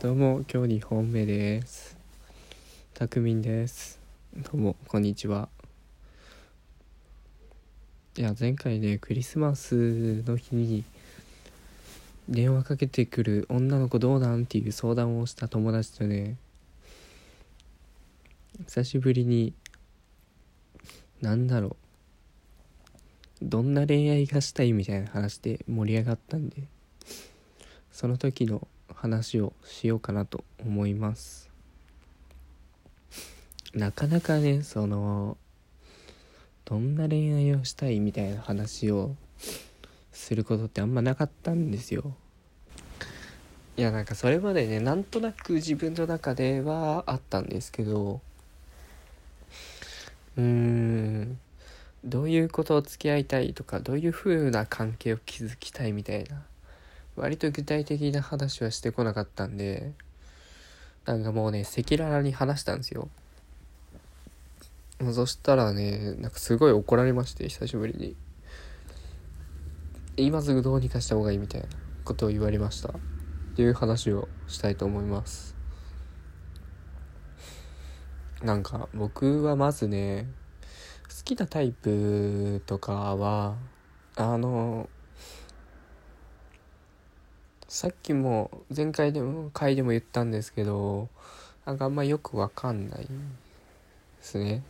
どうも、今日2本目です。たくみんです。どうも、こんにちは。いや、前回ね、クリスマスの日に電話かけてくる女の子どうなんっていう相談をした友達とね、久しぶりにどんな恋愛がしたいみたいな話で盛り上がったんで、その時の話をしようかなと思います。なかなかね、どんな恋愛をしたいみたいな話をすることってあんまなかったんですよ。いや、なんかそれまでね、なんとなく自分の中ではあったんですけど、どういうことを付き合いたいとか、どういう風な関係を築きたいみたいな、割と具体的な話はしてこなかったんで、なんかもうね、赤裸々に話したんですよ。そしたらね、なんかすごい怒られまして、久しぶりに今すぐどうにかした方がいいみたいなことを言われましたっていう話をしたいと思います。なんか僕はまずね、好きなタイプとかはさっきも前回でも回でも言ったんですけど、なんかあんまよくわかんないですね。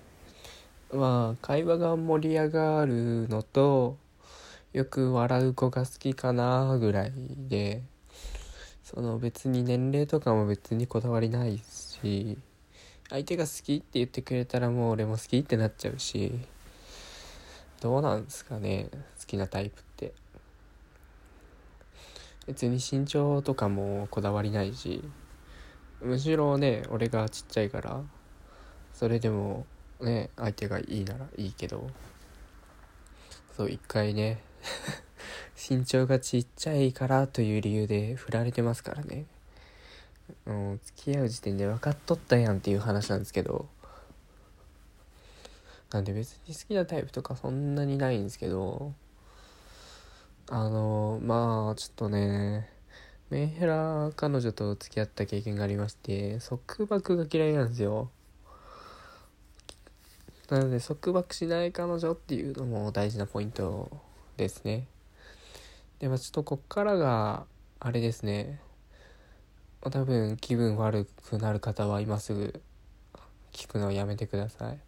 まあ会話が盛り上がるのと、よく笑う子が好きかなぐらいで、別に年齢とかも別にこだわりないし、相手が好きって言ってくれたらもう俺も好きってなっちゃうし、どうなんですかね、好きなタイプって。別に身長とかもこだわりないし、むしろね、俺がちっちゃいからそれでもね、相手がいいならいいけど、そう、一回ね身長がちっちゃいからという理由で振られてますからね。付き合う時点で分かっとったやんっていう話なんですけど、なんで別に好きなタイプとかそんなにないんですけど、まあちょっとね、メンヘラ彼女と付き合った経験がありまして、束縛が嫌いなんですよ。なので束縛しない彼女っていうのも大事なポイントですね。で、まあちょっとこっからがあれですね、多分気分悪くなる方は今すぐ聞くのをやめてください。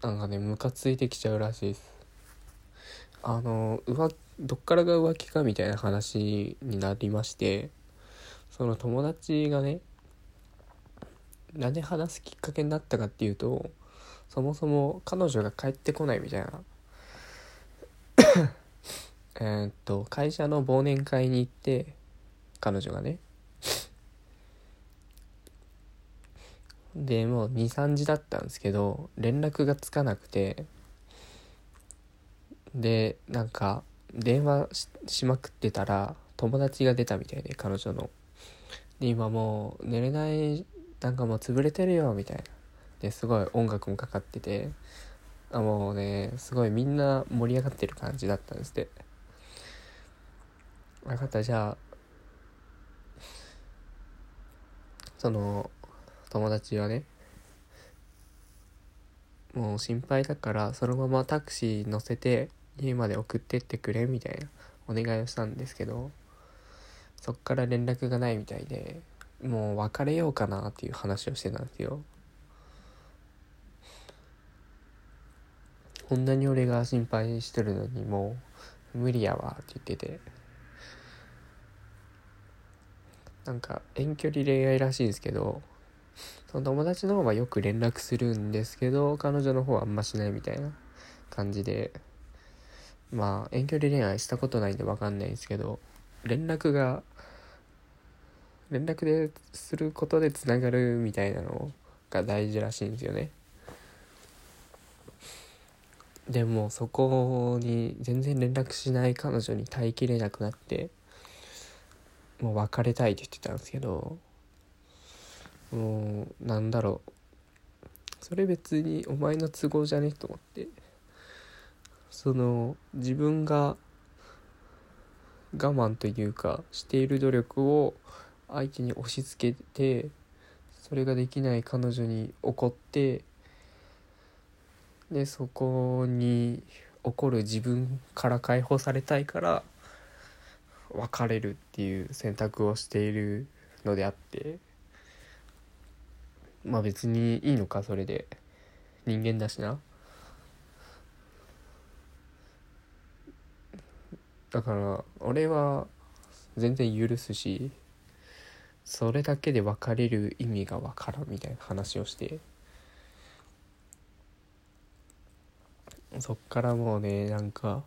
なんかね、ムカついてきちゃうらしいです。どっからが浮気かみたいな話になりまして、その友達がね、なんで話すきっかけになったかっていうと、そもそも彼女が帰ってこないみたいな会社の忘年会に行って、彼女がねで、もう 2,3 時だったんですけど、連絡がつかなくて、で、なんか電話 しまくってたら友達が出たみたいで、彼女ので、今もう寝れない、なんかもう潰れてるよみたいなで、すごい音楽もかかってて、もうね、すごいみんな盛り上がってる感じだったんですって。分かった、じゃあその友達はね、もう心配だからそのままタクシー乗せて家まで送ってってくれみたいなお願いをしたんですけど、そっから連絡がないみたいで、もう別れようかなっていう話をしてたんですよ。こんなに俺が心配してるのにもう無理やわって言ってて、なんか遠距離恋愛らしいんですけど、その友達の方はよく連絡するんですけど、彼女の方はあんましないみたいな感じで、まあ遠距離恋愛したことないんで分かんないんですけど、連絡ですることでつながるみたいなのが大事らしいんですよね。でもそこに全然連絡しない彼女に耐えきれなくなって、もう別れたいって言ってたんですけど、もうそれ別にお前の都合じゃねえと思って、自分が我慢というかしている努力を相手に押し付けて、それができない彼女に怒って、でそこに怒る自分から解放されたいから別れるっていう選択をしているのであって、まあ別にいいのか、それで人間だしな。だから俺は全然許すし、それだけで別れる意味が分からんみたいな話をして、そっからもうね、なんか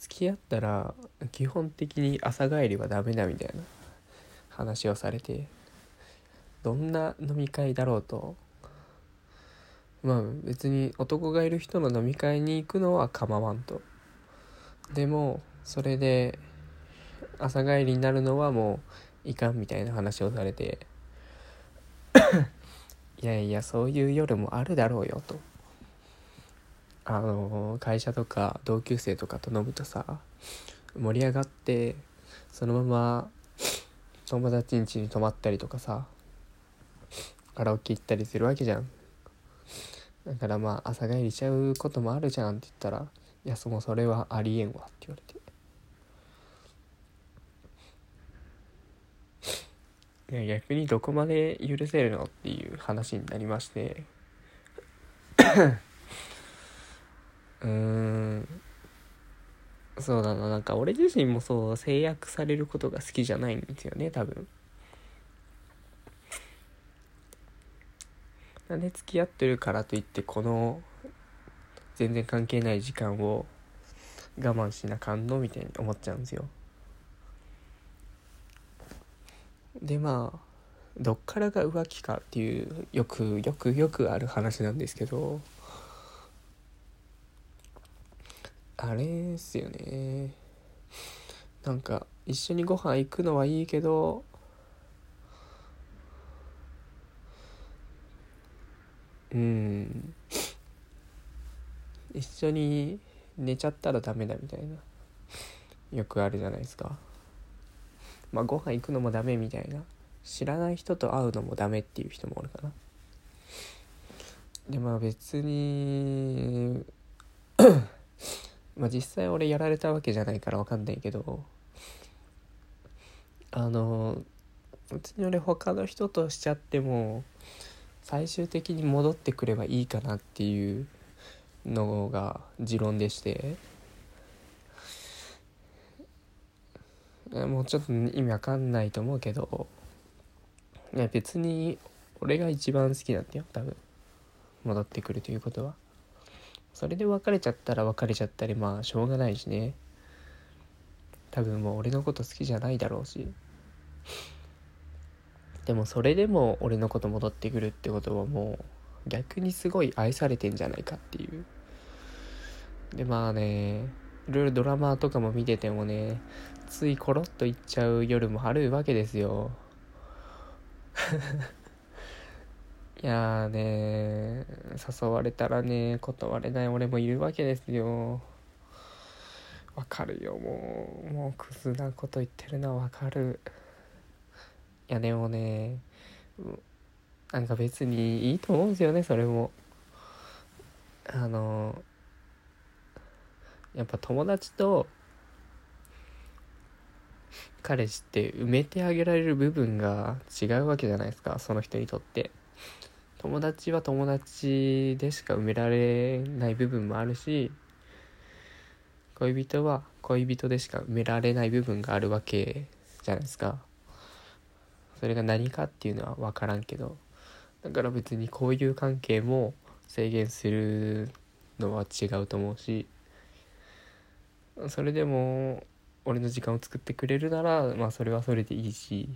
付き合ったら基本的に朝帰りはダメだみたいな話をされて、どんな飲み会だろうと、まあ別に男がいる人の飲み会に行くのは構わんと、でもそれで朝帰りになるのはもういかんみたいな話をされていやいや、そういう夜もあるだろうよと、会社とか同級生とかと飲むとさ、盛り上がってそのまま友達ん家に泊まったりとかさ、カラオケ行ったりするわけじゃん。だからまあ朝帰りしちゃうこともあるじゃんって言ったら、いや、それはありえんわって言われて、いや逆にどこまで許せるのっていう話になりましてそうだな、なんか俺自身もそう制約されることが好きじゃないんですよね、多分。なんで付き合ってるからといってこの全然関係ない時間を我慢しなかんのみたいに思っちゃうんですよ。でまあどっからが浮気かっていう、よくある話なんですけど、あれですよね、なんか一緒にご飯行くのはいいけど、一緒に寝ちゃったらダメだみたいな、よくあるじゃないですか。まあご飯行くのもダメみたいな、知らない人と会うのもダメっていう人もおるかな。でまあ別にまあ実際俺やられたわけじゃないから分かんないけど、別に俺他の人としちゃっても最終的に戻ってくればいいかなっていうのが持論でして、もうちょっと意味わかんないと思うけど、いや別に俺が一番好きなんだよ、多分戻ってくるということは。それで別れちゃったら別れちゃったり、まあしょうがないしね、多分もう俺のこと好きじゃないだろうし、でもそれでも俺のこと戻ってくるってことはもう逆にすごい愛されてんじゃないかっていう。でまあね、いろいろドラマとかも見ててもね、ついコロッといっちゃう夜もあるわけですよいやね、誘われたらね断れない俺もいるわけですよ。わかるよ、もうクズなこと言ってるのはわかる。いやでもね、なんか別にいいと思うんですよね、それも。やっぱ友達と彼氏って埋めてあげられる部分が違うわけじゃないですか、その人にとって。友達は友達でしか埋められない部分もあるし、恋人は恋人でしか埋められない部分があるわけじゃないですか。それが何かっていうのは分からんけど、だから別にこういう関係も制限するのは違うと思うし、それでも俺の時間を作ってくれるならまあそれはそれでいいし、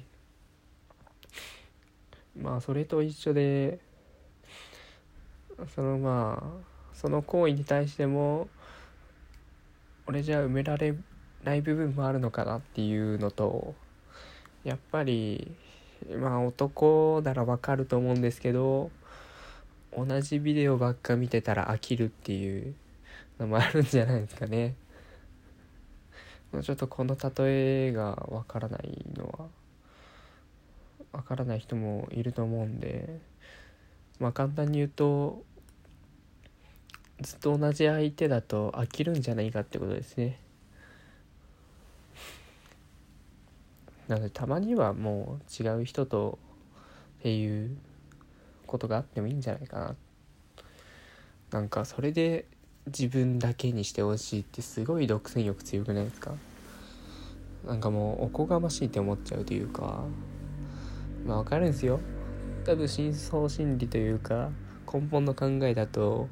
まあそれと一緒で、その行為に対しても俺じゃ埋められない部分もあるのかなっていうのと、やっぱりまあ男ならわかると思うんですけど、同じビデオばっか見てたら飽きるっていうのもあるんじゃないですかね。ちょっとこの例えがわからないのはわからない人もいると思うんで、まあ簡単に言うとずっと同じ相手だと飽きるんじゃないかってことですね。なのでたまにはもう違う人とっていうことがあってもいいんじゃないかな。なんかそれで自分だけにしてほしいってすごい独占欲強くないですか？なんかもうおこがましいって思っちゃうというか、まあわかるんですよ。多分深層心理というか根本の考えだと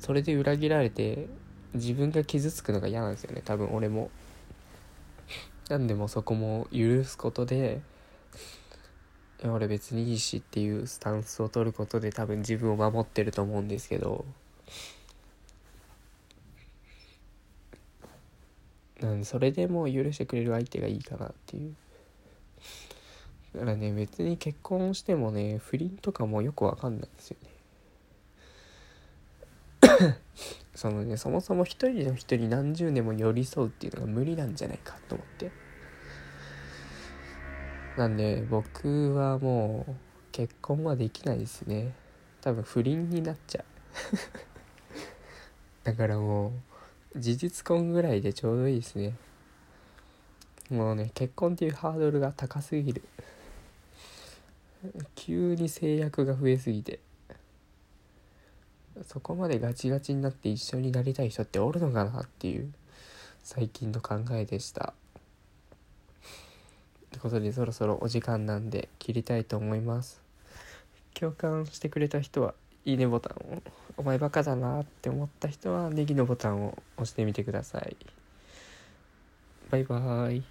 それで裏切られて自分が傷つくのが嫌なんですよね。多分俺も。なんでもそこも許すことで、俺別にいいしっていうスタンスを取ることで多分自分を守ってると思うんですけど、なんでそれでもう許してくれる相手がいいかなっていう。だからね、別に結婚してもね、不倫とかもよくわかんないんですよね。そもそも一人の人に何十年も寄り添うっていうのが無理なんじゃないかと思って、なんで僕はもう結婚はできないですね。多分不倫になっちゃうだからもう事実婚ぐらいでちょうどいいですね。もうね、結婚っていうハードルが高すぎる急に制約が増えすぎて、そこまでガチガチになって一緒になりたい人っておるのかなっていう最近の考えでした。ってことでそろそろお時間なんで切りたいと思います。共感してくれた人はいいねボタンを、お前バカだなって思った人はネギのボタンを押してみてください。バイバーイ。